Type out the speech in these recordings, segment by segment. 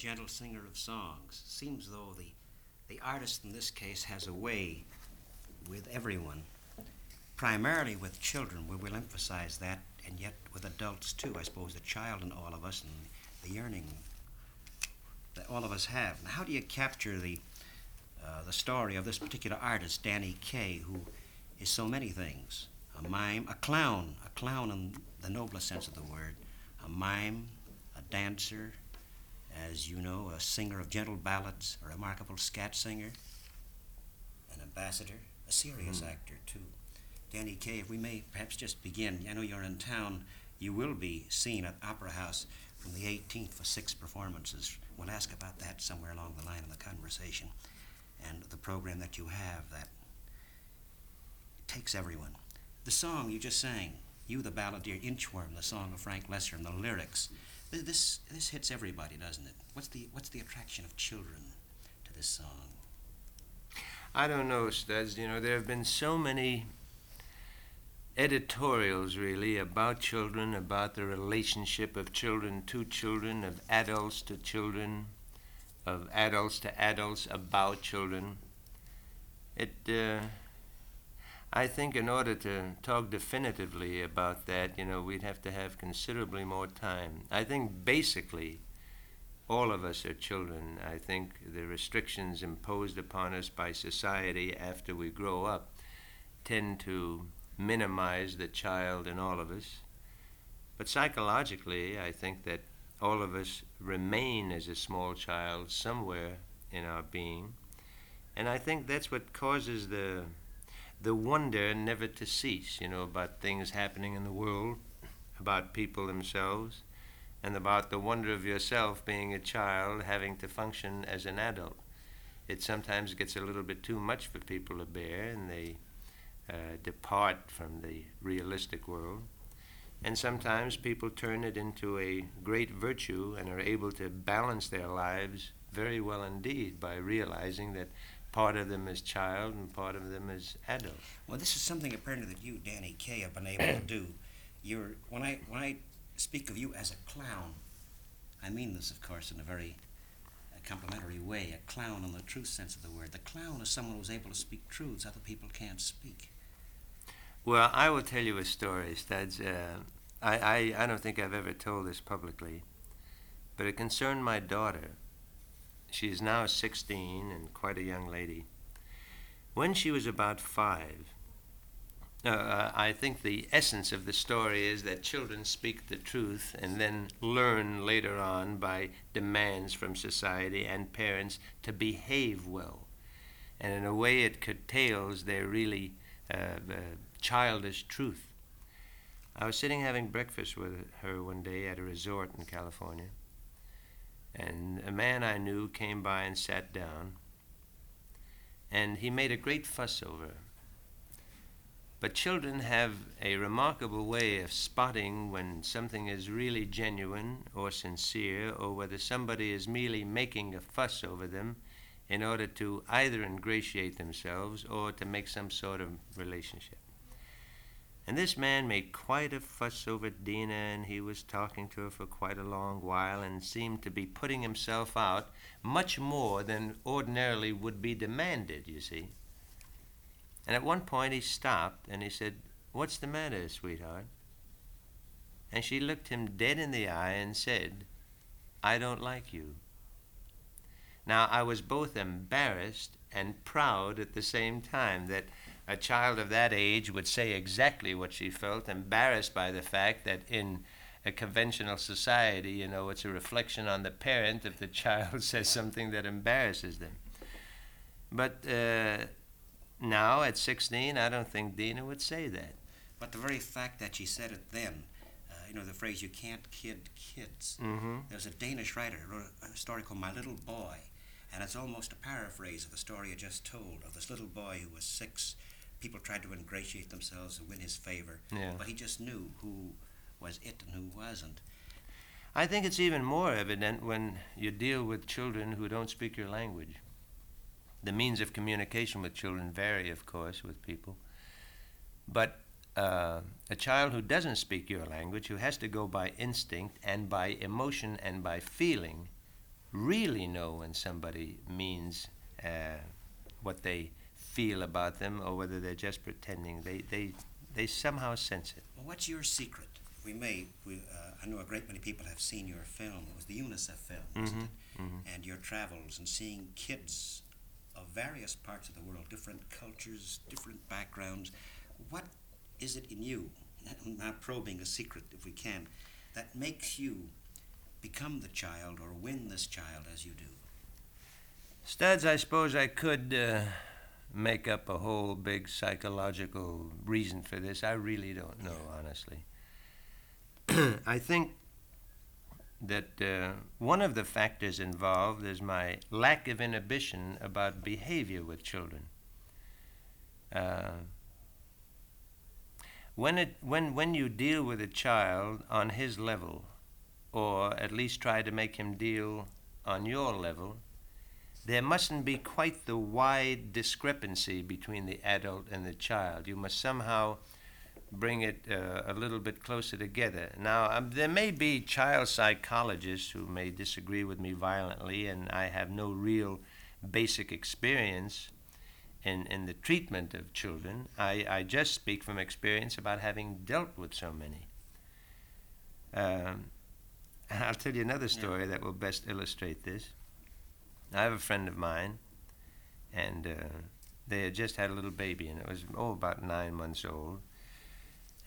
gentle singer of songs. Seems though the artist in this case has a way with everyone, primarily with children. We will emphasize that, and yet with adults too. I suppose the child in all of us and the yearning that all of us have. And how do you capture the story of this particular artist, Danny Kaye, who is so many things? A mime, a clown in the noblest sense of the word, a mime, a dancer, as you know, a singer of gentle ballads, a remarkable scat singer, an ambassador, a serious actor, too. Danny Kaye, if we may perhaps just begin. I know you're in town. You will be seen at Opera House from the 18th for 6 performances. We'll ask about that somewhere along the line of the conversation and the program that you have that takes everyone. The song you just sang, you the balladeer, Inchworm, the song of Frank Loesser and the lyrics. This hits everybody, doesn't it? What's the attraction of children to this song? I don't know, Studs. You know, there have been so many editorials, really, about children, about the relationship of children to children, of adults to children, of adults to adults, about children. I think in order to talk definitively about that, you know, we'd have to have considerably more time. I think basically all of us are children. I think the restrictions imposed upon us by society after we grow up tend to minimize the child in all of us. But psychologically, I think that all of us remain as a small child somewhere in our being. And I think that's what causes the wonder never to cease, you know, about things happening in the world, about people themselves, and about the wonder of yourself being a child having to function as an adult. It sometimes gets a little bit too much for people to bear, and they depart from the realistic world. And sometimes people turn it into a great virtue and are able to balance their lives very well indeed by realizing that part of them is child and part of them is adult. Well, this is something apparently that you, Danny Kaye, have been able to do. You're when I speak of you as a clown, I mean this, of course, in a very complimentary way, a clown in the true sense of the word. The clown is someone who's able to speak truths other people can't speak. Well, I will tell you a story, Studs. I don't think I've ever told this publicly, but it concerned my daughter. She's now 16 and quite a young lady. When she was about 5, I think the essence of the story is that children speak the truth and then learn later on by demands from society and parents to behave well. And in a way it curtails their really childish truth. I was sitting having breakfast with her one day at a resort in California. And a man I knew came by and sat down, and he made a great fuss over her. But children have a remarkable way of spotting when something is really genuine or sincere, or whether somebody is merely making a fuss over them in order to either ingratiate themselves or to make some sort of relationship. And this man made quite a fuss over Dinah, and he was talking to her for quite a long while and seemed to be putting himself out much more than ordinarily would be demanded, you see. And at one point he stopped and he said, "What's the matter, sweetheart?" And she looked him dead in the eye and said, "I don't like you." Now, I was both embarrassed and proud at the same time that a child of that age would say exactly what she felt, embarrassed by the fact that in a conventional society, you know, it's a reflection on the parent if the child says something that embarrasses them. But now, at 16, I don't think Dinah would say that. But the very fact that she said it then, you know, the phrase, you can't kid kids. Mm-hmm. There's a Danish writer who wrote a story called My Little Boy, and it's almost a paraphrase of the story I just told of this little boy who was 6. People tried to ingratiate themselves and win his favor, yeah. But he just knew who was it and who wasn't. I think it's even more evident when you deal with children who don't speak your language. The means of communication with children vary, of course, with people. But a child who doesn't speak your language, who has to go by instinct and by emotion and by feeling, really know when somebody means what they feel about them, or whether they're just pretending. They somehow sense it. Well, what's your secret? I know a great many people have seen your film. It was the UNICEF film, wasn't it? Mm-hmm. And your travels and seeing kids of various parts of the world, different cultures, different backgrounds. What is it in you, now probing a secret if we can, that makes you become the child or win this child as you do? Studs, I suppose I could make up a whole big psychological reason for this. I really don't know, honestly. I think that one of the factors involved is my lack of inhibition about behavior with children. When you deal with a child on his level, or at least try to make him deal on your level, there mustn't be quite the wide discrepancy between the adult and the child. You must somehow bring it a little bit closer together. Now, there may be child psychologists who may disagree with me violently, and I have no real basic experience in the treatment of children. I just speak from experience about having dealt with so many. I'll tell you another story that will best illustrate this. I have a friend of mine, and they had just had a little baby, and it was about 9 months old.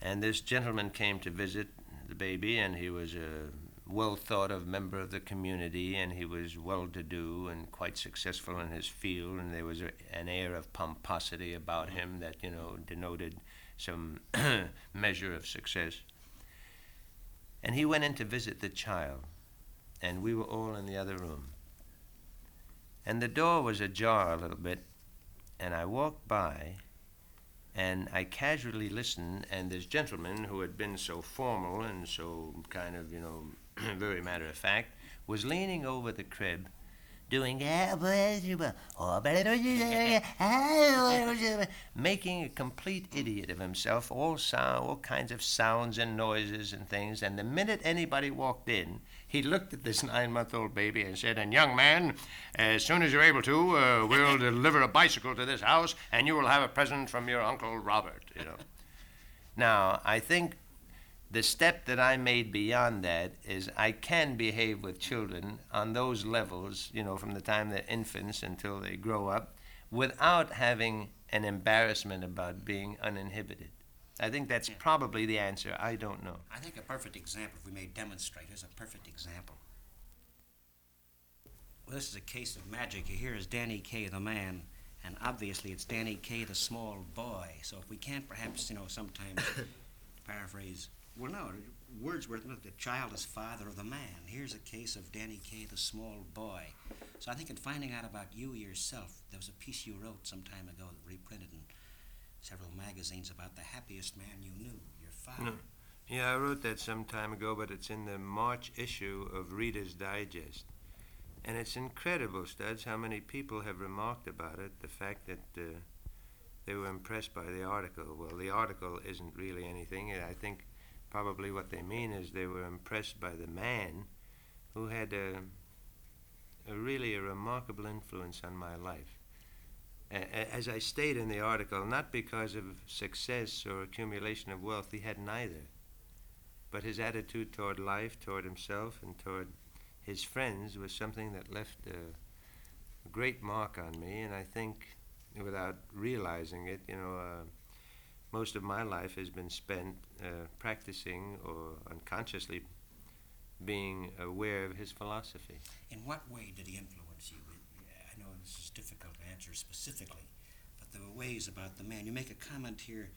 And this gentleman came to visit the baby, and he was a well-thought-of member of the community, and he was well-to-do and quite successful in his field, and there was an air of pomposity about him that, denoted some measure of success. And he went in to visit the child, and we were all in the other room. And the door was ajar a little bit, and I walked by, and I casually listened, and this gentleman who had been so formal and so kind of, very matter-of-fact, was leaning over the crib doing making a complete idiot of himself, all kinds of sounds and noises and things. And the minute anybody walked in, he looked at this 9-month-old baby and said, "And young man, as soon as you're able to, we'll deliver a bicycle to this house, and you will have a present from your Uncle Robert." Now, I think the step that I made beyond that is I can behave with children on those levels, from the time they're infants until they grow up, without having an embarrassment about being uninhibited. I think that's probably the answer. I don't know. I think a perfect example, if we may demonstrate, is a perfect example. Well, this is a case of magic. Here is Danny Kaye, the man, and obviously it's Danny Kaye, the small boy. So if we can't perhaps, sometimes paraphrase. Well, no, Wordsworth, the child is father of the man. Here's a case of Danny Kaye, the small boy. So I think in finding out about you yourself, there was a piece you wrote some time ago that reprinted in several magazines about the happiest man you knew, your father. Yeah, I wrote that some time ago, but it's in the March issue of Reader's Digest. And it's incredible, Studs, how many people have remarked about it, the fact that they were impressed by the article. Well, the article isn't really anything. I think probably what they mean is they were impressed by the man who had a really remarkable influence on my life. As I state in the article, not because of success or accumulation of wealth, he had neither, but his attitude toward life, toward himself, and toward his friends was something that left a great mark on me, and I think, without realizing it, most of my life has been spent practicing or unconsciously being aware of his philosophy. In what way did he influence you? I know this is difficult to answer specifically, but there were ways about the man. You make a comment here.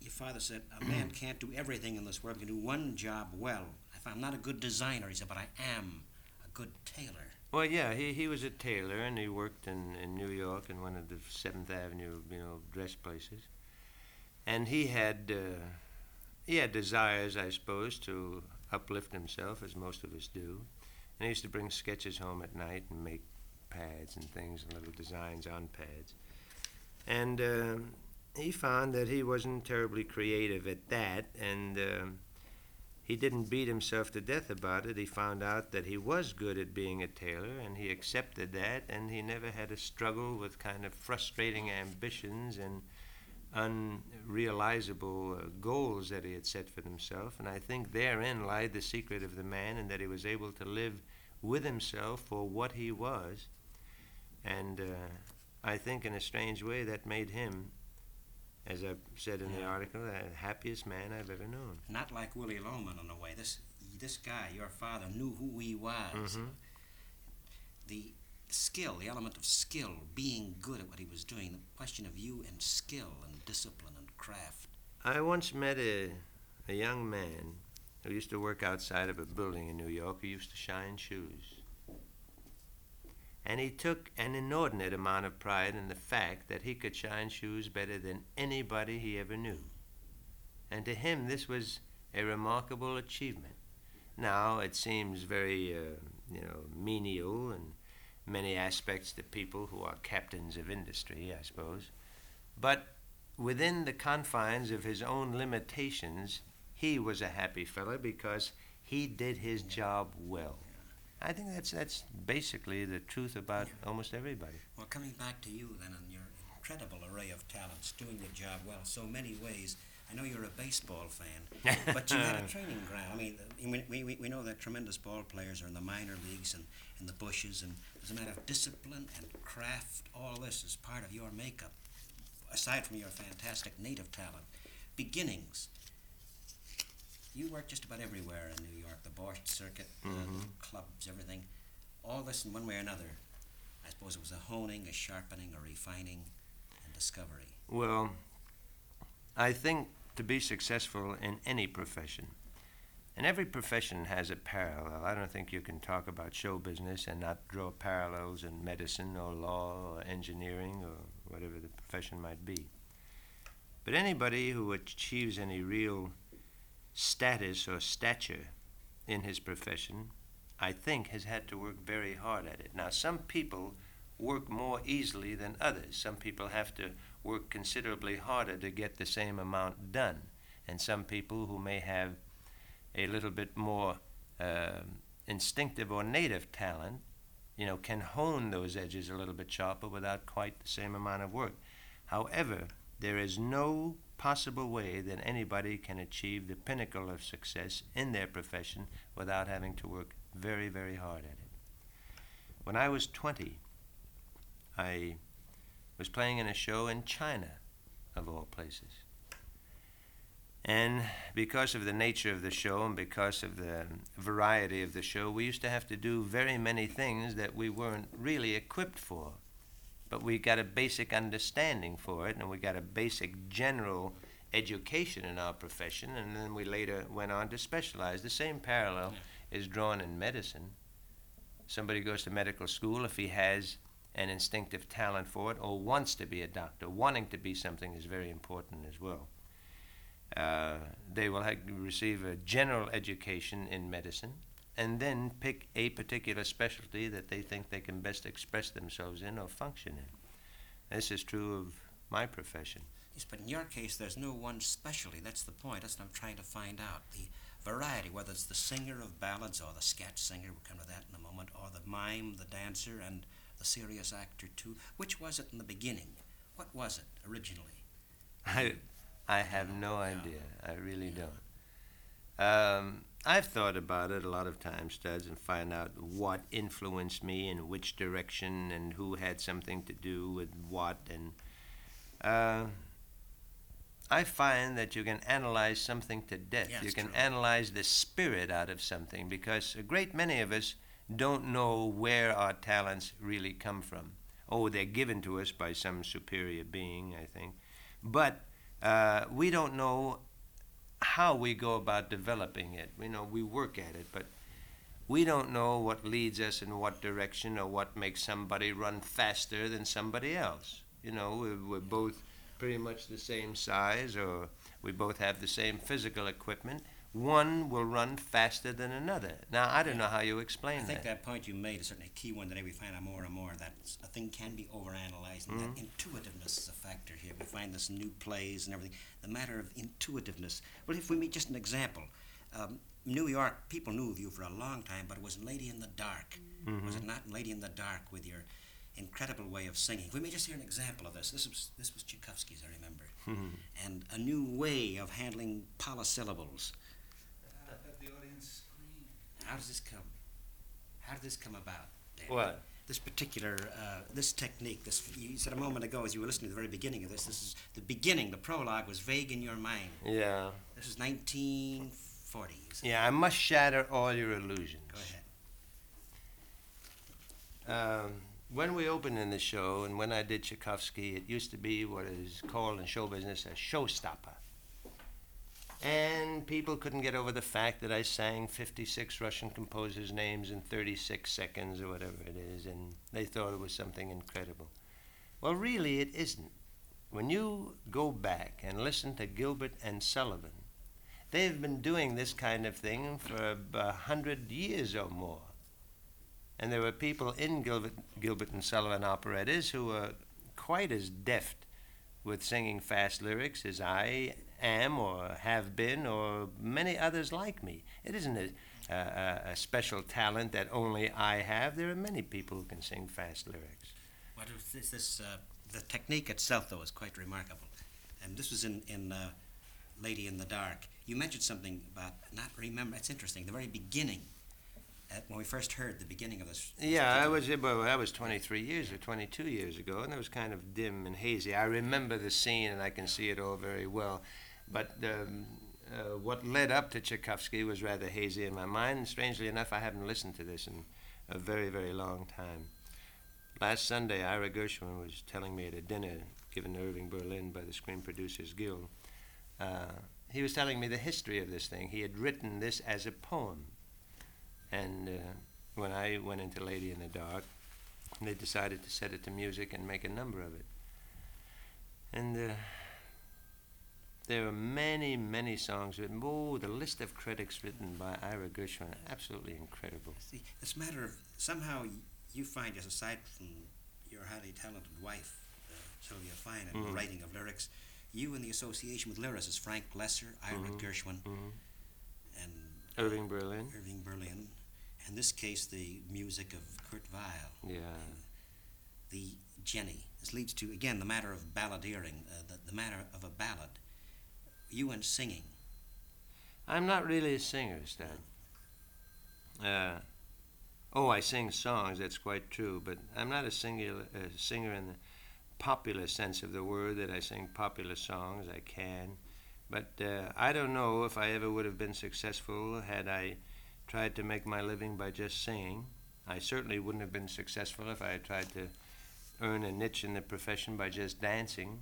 Your father said, "A man can't do everything in this world. He can do one job well. If I'm not a good designer," he said, "but I am a good tailor." Well, yeah, he was a tailor, and he worked in New York in one of the 7th Avenue, dress places. And he had desires, I suppose, to uplift himself, as most of us do. And he used to bring sketches home at night and make pads and things and little designs on pads. And he found that he wasn't terribly creative at that, and He didn't beat himself to death about it. He found out that he was good at being a tailor, and he accepted that, and he never had a struggle with kind of frustrating ambitions and unrealizable goals that he had set for himself. And I think therein lied the secret of the man, and that he was able to live with himself for what he was. And I think in a strange way that made him, as I've said in the article, the happiest man I've ever known. Not like Willie Loman in a way. This guy, your father, knew who he was. Mm-hmm. The skill, the element of skill, being good at what he was doing, the question of you and skill and discipline and craft. I once met a young man who used to work outside of a building in New York who used to shine shoes. And he took an inordinate amount of pride in the fact that he could shine shoes better than anybody he ever knew. And to him, this was a remarkable achievement. Now, it seems very, menial and many aspects to people who are captains of industry, I suppose. But within the confines of his own limitations, he was a happy fellow because he did his job well. I think that's basically the truth about almost everybody. Well, coming back to you then and your incredible array of talents, doing the job well so many ways. I know you're a baseball fan, but you had a training ground. I mean, we know that tremendous ball players are in the minor leagues and in the bushes, and there's a matter of discipline and craft. All this is part of your makeup, aside from your fantastic native talent. Beginnings. You worked just about everywhere in New York, the Borscht Circuit, the clubs, everything. All this in one way or another. I suppose it was a honing, a sharpening, a refining, and discovery. Well, I think to be successful in any profession, and every profession has a parallel. I don't think you can talk about show business and not draw parallels in medicine or law or engineering or whatever the profession might be. But anybody who achieves any real status or stature in his profession, I think, has had to work very hard at it. Now, some people work more easily than others. Some people have to work considerably harder to get the same amount done. And some people who may have a little bit more instinctive or native talent, can hone those edges a little bit sharper without quite the same amount of work. However, there is no possible way that anybody can achieve the pinnacle of success in their profession without having to work very, very hard at it. When I was 20, I was playing in a show in China, of all places. And because of the nature of the show and because of the variety of the show, we used to have to do very many things that we weren't really equipped for. But we got a basic understanding for it, and we got a basic general education in our profession, and then we later went on to specialize. The same parallel is drawn in medicine. Somebody goes to medical school. If he has an instinctive talent for it or wants to be a doctor, wanting to be something is very important as well. They will receive a general education in medicine, and then pick a particular specialty that they think they can best express themselves in or function in. This is true of my profession. Yes, but in your case, there's no one specialty. That's the point. That's what I'm trying to find out. The variety, whether it's the singer of ballads or the sketch singer, we'll come to that in a moment, or the mime, the dancer, and the serious actor, too. Which was it in the beginning? What was it originally? I have no idea. I really don't. I've thought about it a lot of times, Studs, and find out what influenced me in which direction and who had something to do with what. And I find that you can analyze something to death. Yes, you can analyze the spirit out of something, because a great many of us don't know where our talents really come from. Oh, they're given to us by some superior being, I think. But we don't know how we go about developing it. We work at it, but we don't know what leads us in what direction or what makes somebody run faster than somebody else. We're both pretty much the same size, or we both have the same physical equipment. One will run faster than another. Now, I don't know how you explain that. I think that point you made is certainly a key one. Today we find out more and more that a thing can be overanalyzed, and that intuitiveness is a factor here. We find this in new plays and everything, the matter of intuitiveness. Well, if we meet just an example, New York, people knew of you for a long time, but it was Lady in the Dark. Mm-hmm. Was it not Lady in the Dark with your incredible way of singing? We may just hear an example of this. This was Tchaikovsky's, I remember. Mm-hmm. And a new way of handling polysyllables. Let the audience scream. How does this come? How did this come about, Danny? What? This particular, this technique, this, you said a moment ago as you were listening to the very beginning of this, this is the beginning, the prologue was vague in your mind. Yeah. This is 1940. Yeah, I must shatter all your illusions. Go ahead. When we opened in the show, and when I did Tchaikovsky, it used to be what is called in show business a showstopper. And people couldn't get over the fact that I sang 56 Russian composers' names in 36 seconds or whatever it is, and they thought it was something incredible. Well, really, it isn't. When you go back and listen to Gilbert and Sullivan, they've been doing this kind of thing for 100 years or more. And there were people in Gilbert and Sullivan operettas who were quite as deft with singing fast lyrics as I am or have been or many others like me. It isn't a special talent that only I have. There are many people who can sing fast lyrics. What is this? The technique itself, though, is quite remarkable. And this was in Lady in the Dark. You mentioned something about not remember. It's interesting. The very beginning, when we first heard the beginning of this. Yeah, I was 23 years or 22 years ago, and it was kind of dim and hazy. I remember the scene, and I can see it all very well. But what led up to Tchaikovsky was rather hazy in my mind. Strangely enough, I haven't listened to this in a very, very long time. Last Sunday, Ira Gershwin was telling me at a dinner given to Irving Berlin by the Screen Producers Guild. He was telling me the history of this thing. He had written this as a poem. And when I went into Lady in the Dark, they decided to set it to music and make a number of it. And there are many, many songs written. Oh, the list of credits written by Ira Gershwin, absolutely incredible. See, it's a matter of somehow you find, just aside from your highly talented wife, Sylvia Fine, and the writing of lyrics, you in the association with lyricists, Frank Loesser, Ira Gershwin, and Irving Berlin. In this case, the music of Kurt Weill. Yeah. The Jenny. This leads to, again, the matter of balladeering, the matter of a ballad. You and singing. I'm not really a singer, Stan. I sing songs, that's quite true, but I'm not a singer in the popular sense of the word, that I sing popular songs. I can. But I don't know if I ever would have been successful had I tried to make my living by just singing. I certainly wouldn't have been successful if I had tried to earn a niche in the profession by just dancing.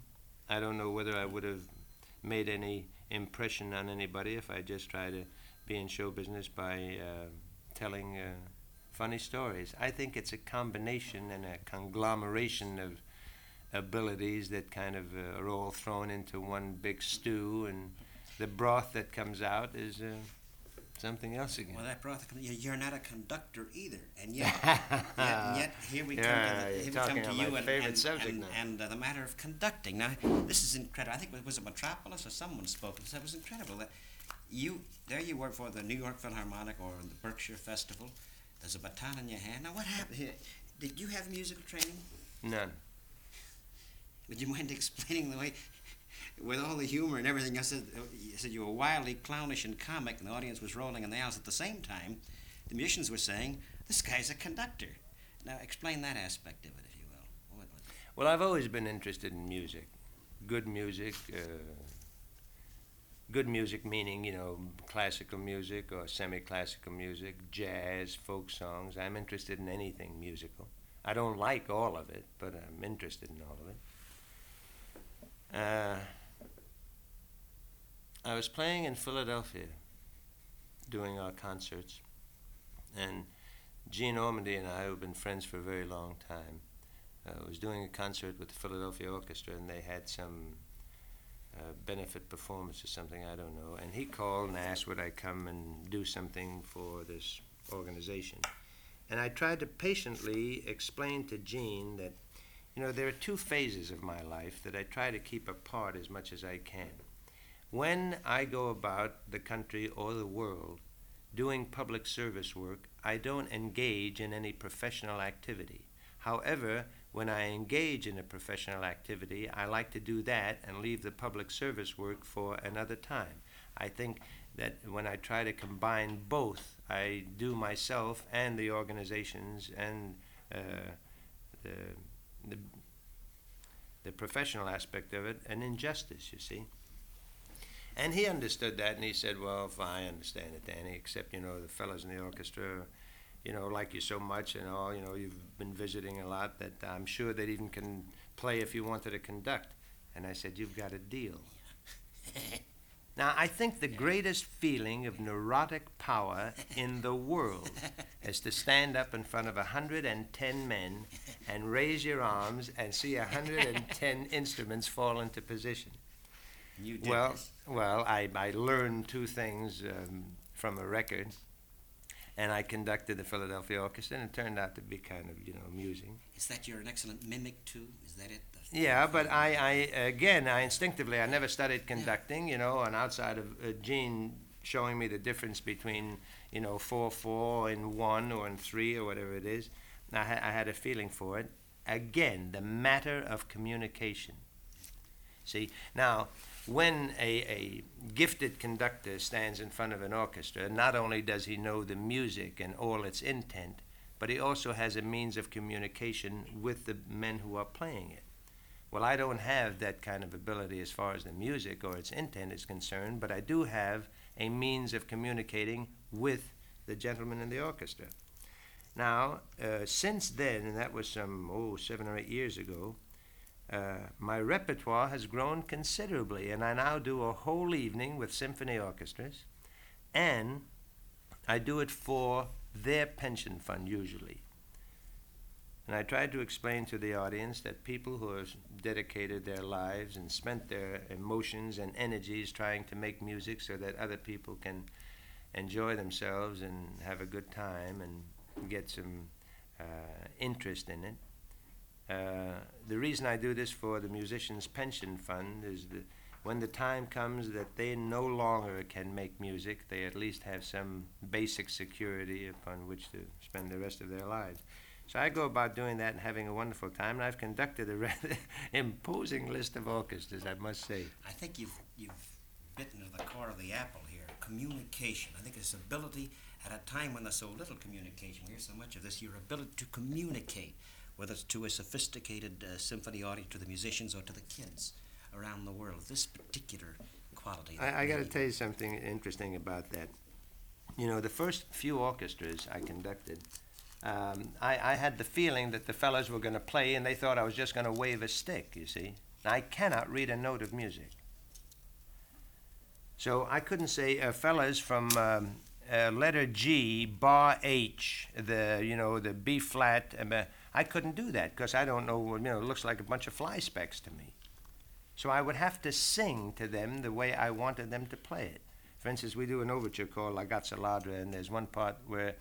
I don't know whether I would have made any impression on anybody if I just tried to be in show business by telling funny stories. I think it's a combination and a conglomeration of abilities that kind of are all thrown into one big stew, and the broth that comes out is something else again. Well, that broth, you're not a conductor either, and yet, yet here we come to you and the matter of conducting. Now, this is incredible. I think it was a Metropolis or someone spoke and said it was incredible. There you were for the New York Philharmonic or the Berkshire Festival. There's a baton in your hand. Now, what happened here? Did you have musical training? None. Would you mind explaining the way, with all the humor and everything, you said you were wildly clownish and comic, and the audience was rolling in the aisles at the same time. The musicians were saying, this guy's a conductor. Now, explain that aspect of it, if you will. Well, I've always been interested in music. Good music meaning, classical music or semi-classical music, jazz, folk songs. I'm interested in anything musical. I don't like all of it, but I'm interested in all of it. I was playing in Philadelphia, doing our concerts, and Gene Ormandy and I, who have been friends for a very long time, was doing a concert with the Philadelphia Orchestra, and they had some benefit performance or something, I don't know, and he called and asked would I come and do something for this organization. And I tried to patiently explain to Gene that there are two phases of my life that I try to keep apart as much as I can. When I go about the country or the world, doing public service work, I don't engage in any professional activity. However, when I engage in a professional activity, I like to do that and leave the public service work for another time. I think that when I try to combine both, I do myself and the organizations and the professional aspect of it an injustice, you see. And he understood that, and he said, well, I understand it, Danny, except, you know, the fellows in the orchestra, you know, like you so much and all, you know, you've been visiting a lot, that I'm sure they even can play if you wanted to conduct. And I said, you've got a deal. Now, I think the greatest feeling of neurotic power in the world is to stand up in front of 110 men and raise your arms and see 110 instruments fall into position. You did this. Well, I learned two things from a record, and I conducted the Philadelphia Orchestra, and it turned out to be kind of, you know, amusing. Is that you're an excellent mimic, too? Is that it? Yeah, but I instinctively, I never studied conducting, you know, and outside of Gene showing me the difference between, you know, 4/4 and 1 or in 3 or whatever it is, I had a feeling for it. Again, the matter of communication. See, now, when a gifted conductor stands in front of an orchestra, not only does he know the music and all its intent, but he also has a means of communication with the men who are playing it. Well, I don't have that kind of ability as far as the music or its intent is concerned, but I do have a means of communicating with the gentlemen in the orchestra. Now, since then, and that was some, 7 or 8 years ago, my repertoire has grown considerably, and I now do a whole evening with symphony orchestras, and I do it for their pension fund usually. And I tried to explain to the audience that people who have dedicated their lives and spent their emotions and energies trying to make music so that other people can enjoy themselves and have a good time and get some interest in it. The reason I do this for the musicians' pension fund is that when the time comes that they no longer can make music, they at least have some basic security upon which to spend the rest of their lives. So I go about doing that and having a wonderful time, and I've conducted a rather imposing list of orchestras, I must say. I think you've bitten to the core of the apple here. Communication. I think it's ability at a time when there's so little communication. We hear so much of this. Your ability to communicate, whether it's to a sophisticated symphony audience, to the musicians, or to the kids around the world. This particular quality. I got to tell you something interesting about that. You know, the first few orchestras I conducted, I had the feeling that the fellas were going to play, and they thought I was just going to wave a stick, you see. I cannot read a note of music. So I couldn't say, fellas from letter G, bar H, the B flat. I couldn't do that because I don't know, it looks like a bunch of fly specks to me. So I would have to sing to them the way I wanted them to play it. For instance, we do an overture called La Gazzaladra, and there's one part where...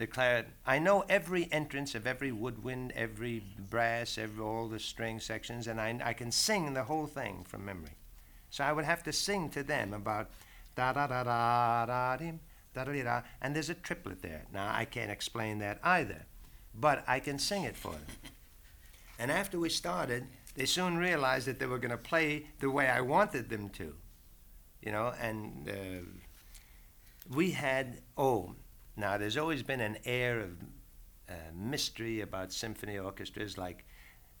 the clarinet. I know every entrance of every woodwind, every brass, all the string sections, and I can sing the whole thing from memory. So I would have to sing to them about da da da da da dim da da da, and there's a triplet there. Now I can't explain that either, but I can sing it for them. And after we started, they soon realized that they were going to play the way I wanted them to, And we had Now, there's always been an air of mystery about symphony orchestras, like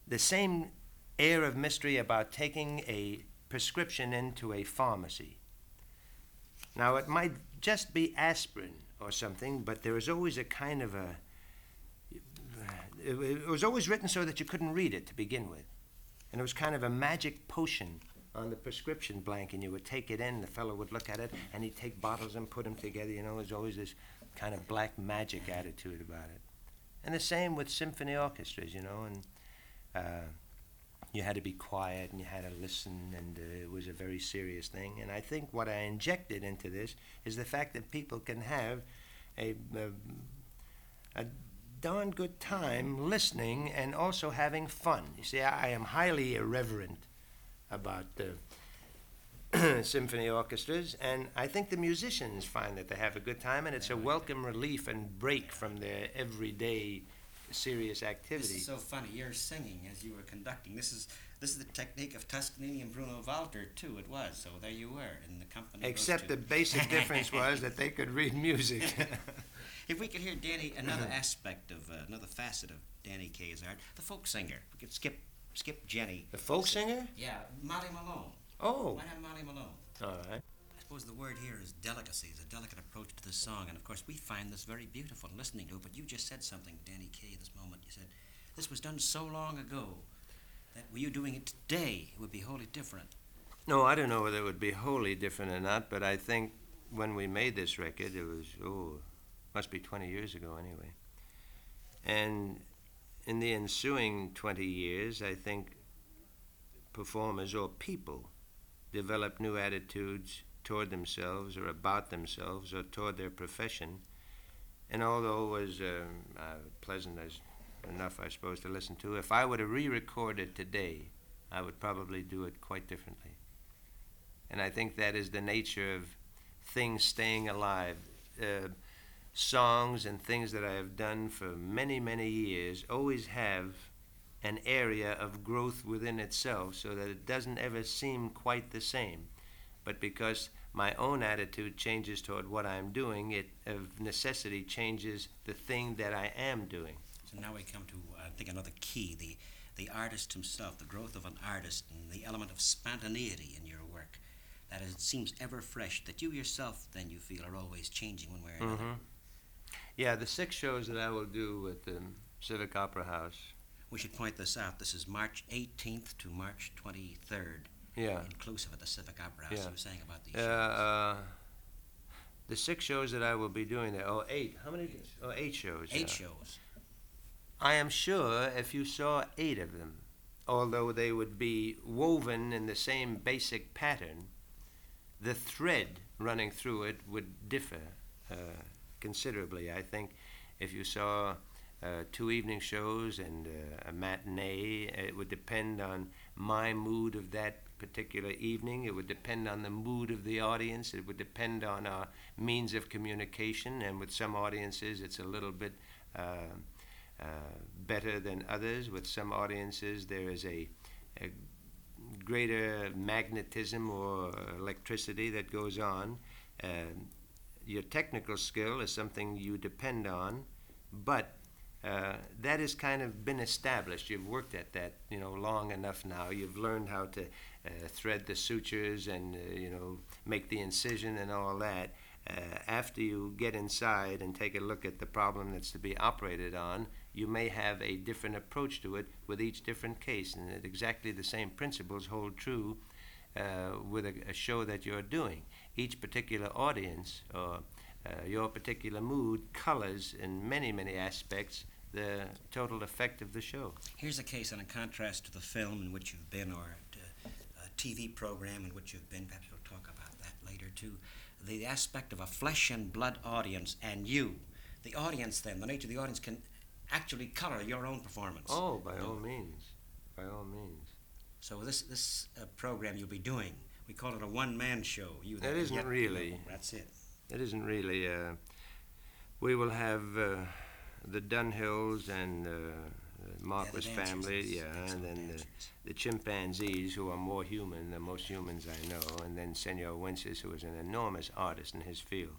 the same air of mystery about taking a prescription into a pharmacy. Now, it might just be aspirin or something, but there was always a kind of a... It was always written so that you couldn't read it to begin with. And it was kind of a magic potion on the prescription blank, and you would take it in, the fellow would look at it, and he'd take bottles and put them together, there's always this kind of black magic attitude about it. And the same with symphony orchestras, and you had to be quiet and you had to listen, and it was a very serious thing. And I think what I injected into this is the fact that people can have a darn good time listening and also having fun. You see, I am highly irreverent about symphony orchestras, and I think the musicians find that they have a good time, and it's a welcome relief and break from their everyday serious activity. This is so funny. You're singing as you were conducting. This is the technique of Toscanini and Bruno Walter, too. It was. So there you were in the company. Except the basic difference was that they could read music. If we could hear Danny, another aspect of, another facet of Danny Kaye's art, the folk singer. We could skip Jenny. The folk singer? Yeah, Molly Malone. Oh. Why not Molly Malone? All right. I suppose the word here is delicacy, is a delicate approach to the song, and of course we find this very beautiful listening to it, but you just said something, Danny Kaye, this moment. You said, this was done so long ago that were you doing it today, it would be wholly different. No, I don't know whether it would be wholly different or not, but I think when we made this record, it was, must be 20 years ago anyway. And in the ensuing 20 years, I think performers or people develop new attitudes toward themselves or about themselves or toward their profession. And although it was pleasant enough, I suppose, to listen to, if I were to re-record it today, I would probably do it quite differently. And I think that is the nature of things staying alive. Songs and things that I have done for many, many years always have an area of growth within itself so that it doesn't ever seem quite the same. But because my own attitude changes toward what I'm doing, it of necessity changes the thing that I am doing. So now we come to, I think, another key, the artist himself, the growth of an artist and the element of spontaneity in your work. That is, it seems ever fresh, that you yourself, then you feel, are always changing one way or another. Yeah, the 6 shows that I will do at the Civic Opera House. We should point this out. This is March 18th to March 23rd. Yeah. Inclusive at the Civic Opera House. Yeah. You were saying about these shows. The 6 shows that I will be doing there. Oh, 8. How many? 8. Oh, 8 shows. 8 shows. I am sure if you saw 8 of them, although they would be woven in the same basic pattern, the thread running through it would differ. Considerably. I think if you saw 2 evening shows and a matinee, it would depend on my mood of that particular evening. It would depend on the mood of the audience. It would depend on our means of communication. And with some audiences, it's a little bit better than others. With some audiences, there is a greater magnetism or electricity that goes on. Your technical skill is something you depend on, but that has kind of been established. You've worked at that, long enough now. You've learned how to thread the sutures and, make the incision and all that. After you get inside and take a look at the problem that's to be operated on, you may have a different approach to it with each different case, and that exactly the same principles hold true with a show that you're doing. Each particular audience or your particular mood colors in many, many aspects the total effect of the show. Here's a case on a contrast to the film in which you've been or a TV program in which you've been. Perhaps we'll talk about that later, too. The aspect of a flesh and blood audience and you. The audience, then, the nature of the audience can actually color your own performance. Oh, by all means. By all means. So this program you'll be doing, we call it a one-man show. That isn't really. That's it. It isn't really. We will have the Dunhills and the Marquis family, and then the chimpanzees, who are more human than most humans I know, and then Señor Wences, who is an enormous artist in his field.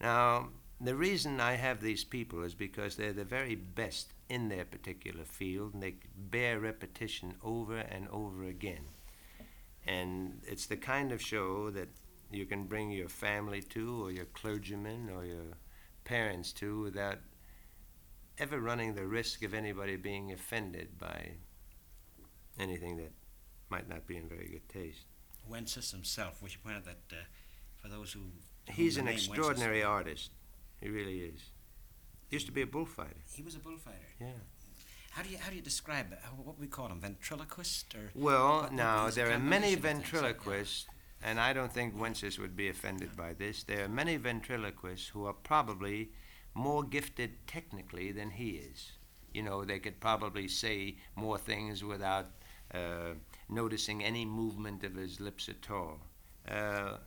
Now, the reason I have these people is because they're the very best in their particular field, and they bear repetition over and over again. And it's the kind of show that you can bring your family to or your clergyman or your parents to without ever running the risk of anybody being offended by anything that might not be in very good taste. Wences himself, we should point out that for those who... He's an extraordinary artist. He really is. He used to be a bullfighter. He was a bullfighter. Yeah. How do you describe it? What we call them, ventriloquist? Or well, now, there are many ventriloquists, and I don't think Wences would be offended by this. There are many ventriloquists who are probably more gifted technically than he is. They could probably say more things without noticing any movement of his lips at all. That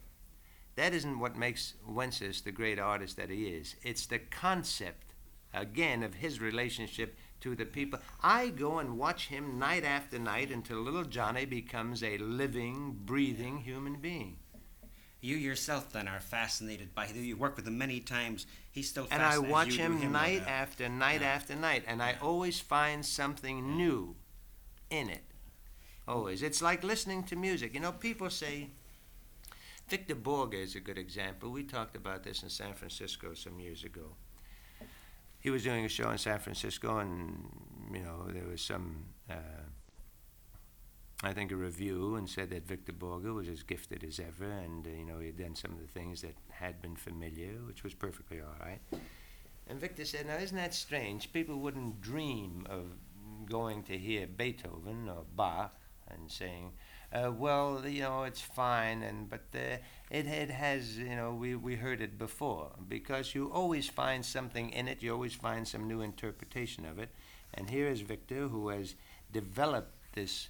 isn't what makes Wences the great artist that he is. It's the concept, again, of his relationship to the people. I go and watch him night after night until little Johnny becomes a living, breathing human being. You yourself, then, are fascinated by him. You work with him many times. He's still fascinated. And I watch him night after night after night, and I always find something new in it. Always. It's like listening to music. You know, people say... Victor Borge is a good example. We talked about this in San Francisco some years ago. He was doing a show in San Francisco, and, you know, there was some, I think, a review, and said that Victor Borge was as gifted as ever, and, you know, he had done some of the things that had been familiar, which was perfectly all right. And Victor said, now, isn't that strange? People wouldn't dream of going to hear Beethoven or Bach and saying, well, you know, it's fine, and but it has, you know, we heard it before, because you always find something in it, you always find some new interpretation of it. And here is Victor, who has developed this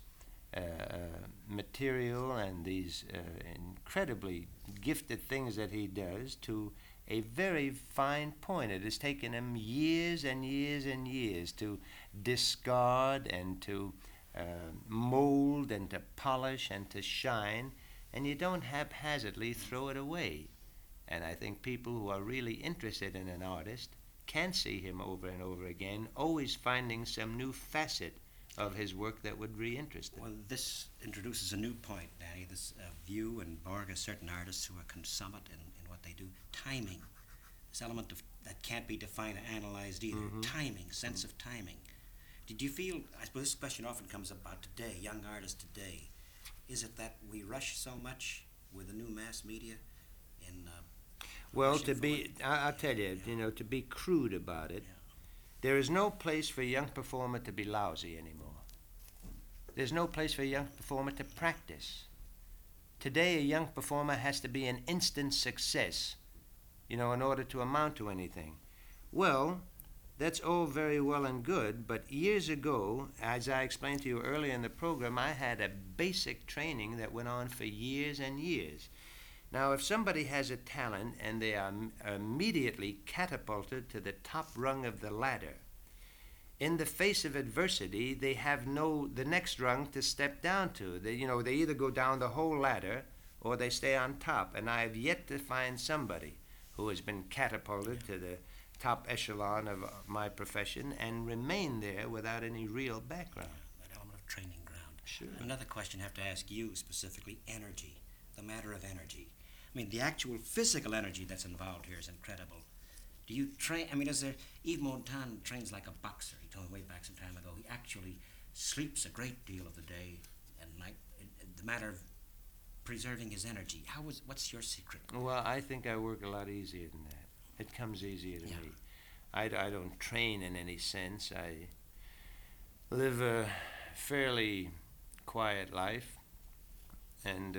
material and these incredibly gifted things that he does to a very fine point. It has taken him years and years and years to discard and to mold and to polish and to shine, and you don't haphazardly throw it away. And I think people who are really interested in an artist can see him over and over again, always finding some new facet of his work that would reinterest them. Well, this introduces a new point, Danny, this view and Borge, certain artists who are consummate in what they do. Timing, this element of, that can't be defined or analyzed either. Mm-hmm. Timing, sense of timing. Did you feel, I suppose this question often comes about today, young artists today, is it that we rush so much with the new mass media? In well, to be, I'll tell you, you know, to be crude about it, there is no place for a young performer to be lousy anymore. There's no place for a young performer to practice. Today, a young performer has to be an instant success, you know, in order to amount to anything. Well, that's all very well and good, but years ago, as I explained to you earlier in the program, I had a basic training that went on for years and years. Now, if somebody has a talent and they are immediately catapulted to the top rung of the ladder, in the face of adversity, they have the next rung to step down to. They, you know, they either go down the whole ladder or they stay on top, and I have yet to find somebody who has been catapulted to the top echelon of my profession and remain there without any real background. Yeah, that element of training ground. Sure. Another question I have to ask you specifically, energy, the matter of energy. I mean, the actual physical energy that's involved here is incredible. Do you train, I mean, is there, Yves Montand trains like a boxer. He told me way back some time ago, he actually sleeps a great deal of the day and night, the matter of preserving his energy. What's your secret? Well, I think I work a lot easier than that. It comes easier to me. I don't train in any sense. I live a fairly quiet life, and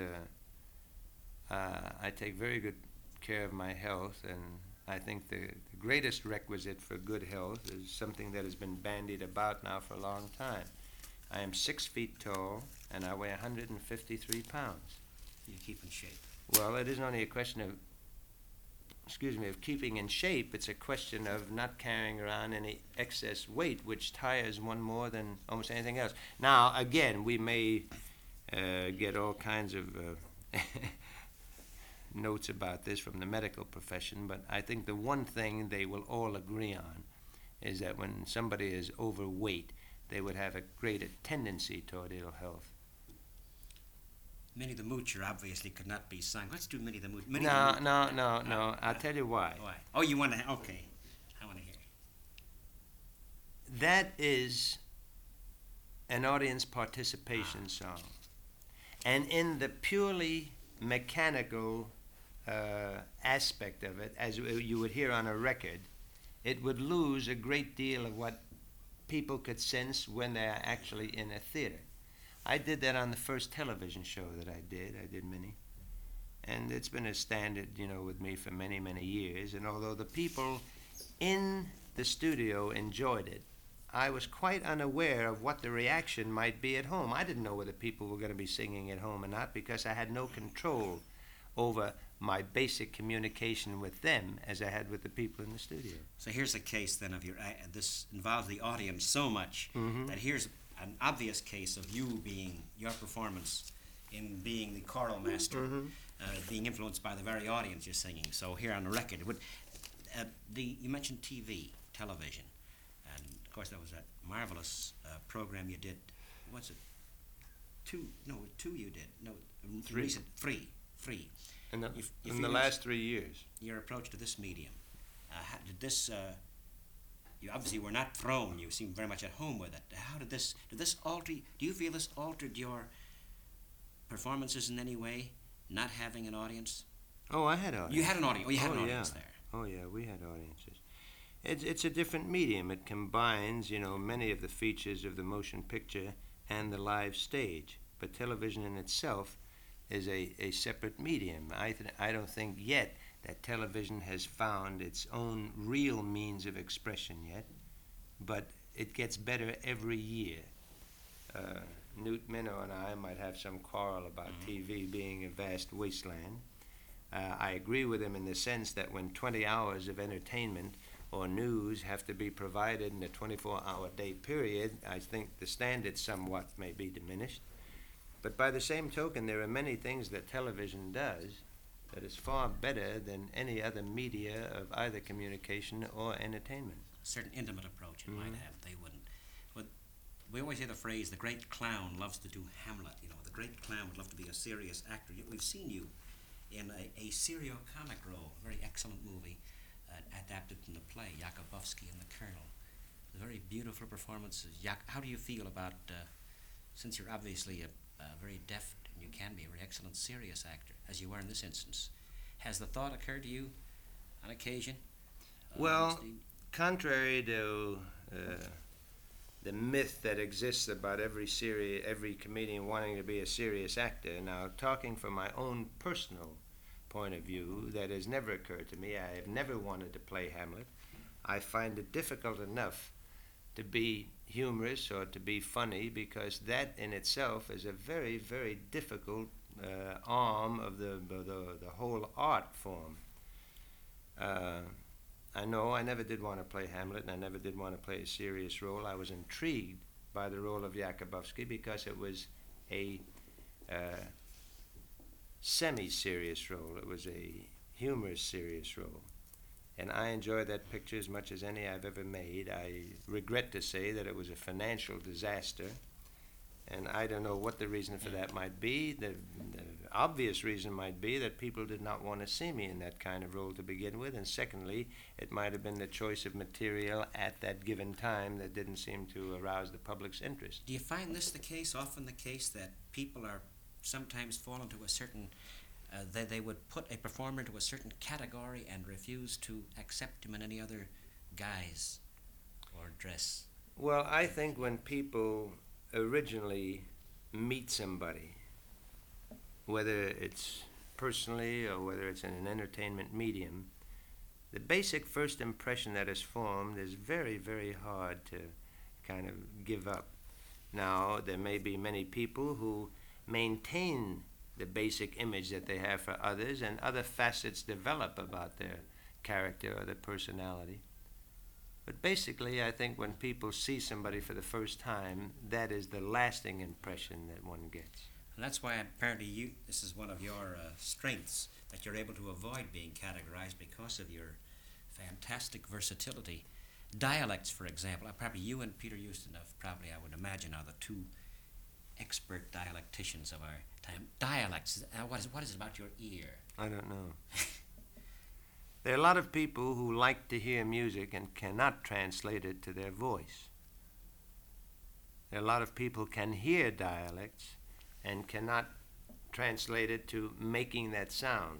I take very good care of my health, and I think the greatest requisite for good health is something that has been bandied about now for a long time. I am 6 feet tall, and I weigh 153 pounds. You keep in shape. Well, it isn't only a question of keeping in shape, it's a question of not carrying around any excess weight, which tires one more than almost anything else. Now, again, we may get all kinds of notes about this from the medical profession, but I think the one thing they will all agree on is that when somebody is overweight, they would have a greater tendency toward ill health. Minnie the Moocher obviously could not be sung. Let's do Minnie the Moocher. No. I'll tell you why. Why? Oh, you want to? Okay. I want to hear it. That is an audience participation song. And in the purely mechanical aspect of it, as you would hear on a record, it would lose a great deal of what people could sense when they are actually in a theater. I did that on the first television show that I did Minnie. And it's been a standard, you know, with me for many, many years. And although the people in the studio enjoyed it, I was quite unaware of what the reaction might be at home. I didn't know whether people were going to be singing at home or not, because I had no control over my basic communication with them as I had with the people in the studio. So here's a case then of your, this involves the audience so much that here's an obvious case of you being, your performance in being the choral master, being influenced by the very audience you're singing. So here on the record, you mentioned television, and of course there was that marvelous program you did, what's it? Three. In the last 3 years. Your approach to this medium, you obviously were not thrown, you seemed very much at home with it. How do you feel this altered your performances in any way, not having an audience? Oh, I had audience. You had an audience, there. Oh yeah, we had audiences. It's a different medium. It combines, many of the features of the motion picture and the live stage, but television in itself is a separate medium. I don't think yet that television has found its own real means of expression yet, but it gets better every year. Newt Minow and I might have some quarrel about TV being a vast wasteland. I agree with him in the sense that when 20 hours of entertainment or news have to be provided in a 24-hour day period, I think the standards somewhat may be diminished. But by the same token, there are many things that television does that is far better than any other media of either communication or entertainment. A certain intimate approach it might have, they wouldn't. But we always hear the phrase, the great clown loves to do Hamlet. The great clown would love to be a serious actor. We've seen you in a serio-comic role, a very excellent movie adapted from the play, Jakubowski and the Colonel. The very beautiful performances. How do you feel about, since you're obviously very deft, and you can be a very excellent serious actor, as you are in this instance. Has the thought occurred to you on occasion? Contrary to the myth that exists about every comedian wanting to be a serious actor, now talking from my own personal point of view, that has never occurred to me. I have never wanted to play Hamlet. I find it difficult enough to be humorous or to be funny, because that in itself is a very, very difficult arm of the whole art form. I know I never did want to play Hamlet, and I never did want to play a serious role. I was intrigued by the role of Jakubowski because it was a semi-serious role. It was a humorous, serious role. And I enjoy that picture as much as any I've ever made. I regret to say that it was a financial disaster, and I don't know what the reason for that might be. The obvious reason might be that people did not want to see me in that kind of role to begin with, and secondly, it might have been the choice of material at that given time that didn't seem to arouse the public's interest. Do you find this the case, often the case, that people are sometimes fallen to a certain... they would put a performer into a certain category and refuse to accept him in any other guise or dress? Well, I think when people originally meet somebody, whether it's personally or whether it's in an entertainment medium, the basic first impression that is formed is very, very hard to kind of give up. Now, there may be many people who maintain the basic image that they have for others, and other facets develop about their character or their personality. But basically, I think when people see somebody for the first time, that is the lasting impression that one gets. And that's why apparently this is one of your strengths, that you're able to avoid being categorized because of your fantastic versatility. Dialects, for example, probably you and Peter Houston I would imagine, are the two expert dialecticians of our time. Dialects, what is it about your ear? I don't know. There are a lot of people who like to hear music and cannot translate it to their voice. There are a lot of people who can hear dialects and cannot translate it to making that sound.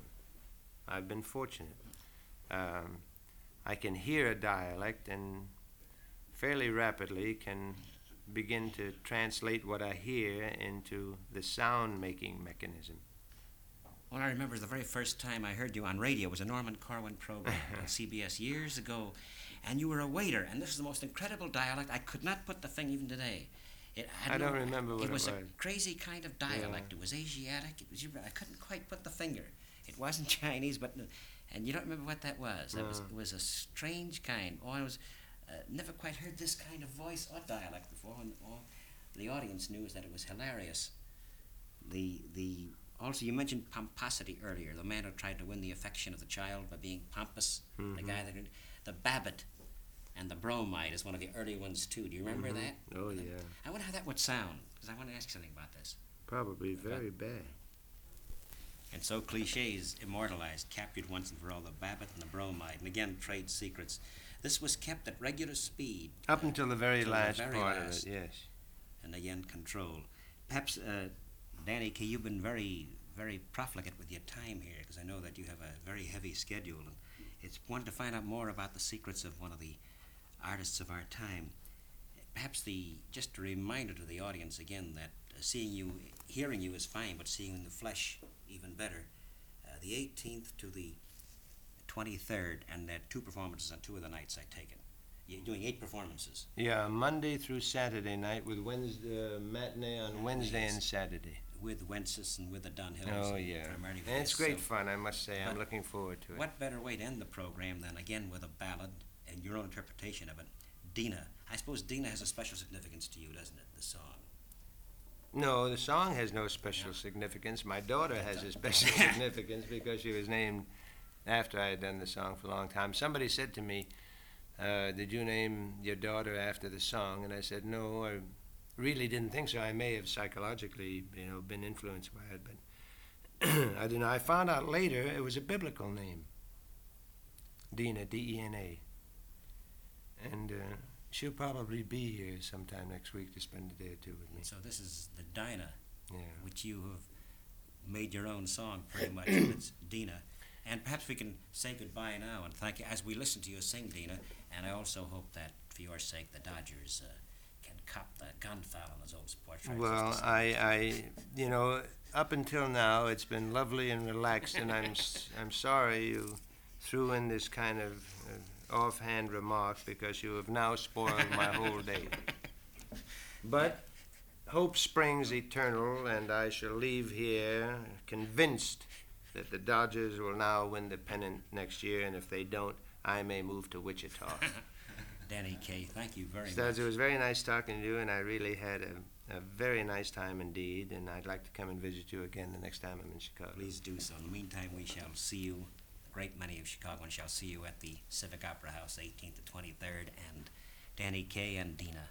I've been fortunate. I can hear a dialect and fairly rapidly can begin to translate what I hear into the sound-making mechanism. Well, I remember the very first time I heard you on radio was a Norman Corwin program on CBS years ago, and you were a waiter, and this is the most incredible dialect. I could not put the thing even today. I don't remember what it was. It was a crazy kind of dialect. Yeah. It was Asiatic. I couldn't quite put the finger. It wasn't Chinese, but... And you don't remember what that was. That was, it was a strange kind. Oh, I was never quite heard this kind of voice or dialect before. And all the audience knew was that it was hilarious. The also, you mentioned pomposity earlier. The man who tried to win the affection of the child by being pompous. Mm-hmm. The guy that... The Babbitt and the Bromide is one of the early ones, too. Do you remember that? Oh, yeah. I wonder how that would sound, because I want to ask something about this. Probably very bad. And so cliches immortalized, captured once and for all, the Babbitt and the Bromide, and again, trade secrets. This was kept at regular speed. Up until the very last part of it, yes. And again, control. Perhaps, Danny Kaye, you've been very, very profligate with your time here, because I know that you have a very heavy schedule. And it's wanted to find out more about the secrets of one of the artists of our time. Perhaps just a reminder to the audience again that hearing you is fine, but seeing you in the flesh even better. The 18th to the 23rd, and there are two performances on two of the nights, I take it. You're doing 8 performances. Yeah, Monday through Saturday night with Wednesday, matinee on Wednesday and Saturday. With Wences and with the Dunhills. Oh, yeah. And it's great fun, I must say. I'm looking forward to it. What better way to end the program than, again, with a ballad and your own interpretation of it, Dinah. I suppose Dinah has a special significance to you, doesn't it, the song? No, the song has no special significance. My daughter has a special significance because she was named after I had done the song for a long time. Somebody said to me, did you name your daughter after the song? And I said, no, I really didn't think so. I may have psychologically, been influenced by it, but I didn't know. I found out later it was a biblical name, Dinah, D-E-N-A. And she'll probably be here sometime next week to spend a day or two with me. So this is the Dinah, which you have made your own song pretty much. It's Dinah. And perhaps we can say goodbye now and thank you as we listen to you sing, Dinah. And I also hope that, for your sake, the Dodgers can cop the gunfowl on those old sports rights. Well, I up until now, it's been lovely and relaxed, and I'm sorry you threw in this kind of... offhand remark, because you have now spoiled my whole day. But hope springs eternal, and I shall leave here convinced that the Dodgers will now win the pennant next year, and if they don't, I may move to Wichita. Danny Kaye, thank you very much. Studs, it was very nice talking to you, and I really had a very nice time indeed, and I'd like to come and visit you again the next time I'm in Chicago. Please do so. In the meantime, we shall see you. Great many of Chicagoans shall see you at the Civic Opera House, 18th to 23rd, and Danny Kaye and Dinah.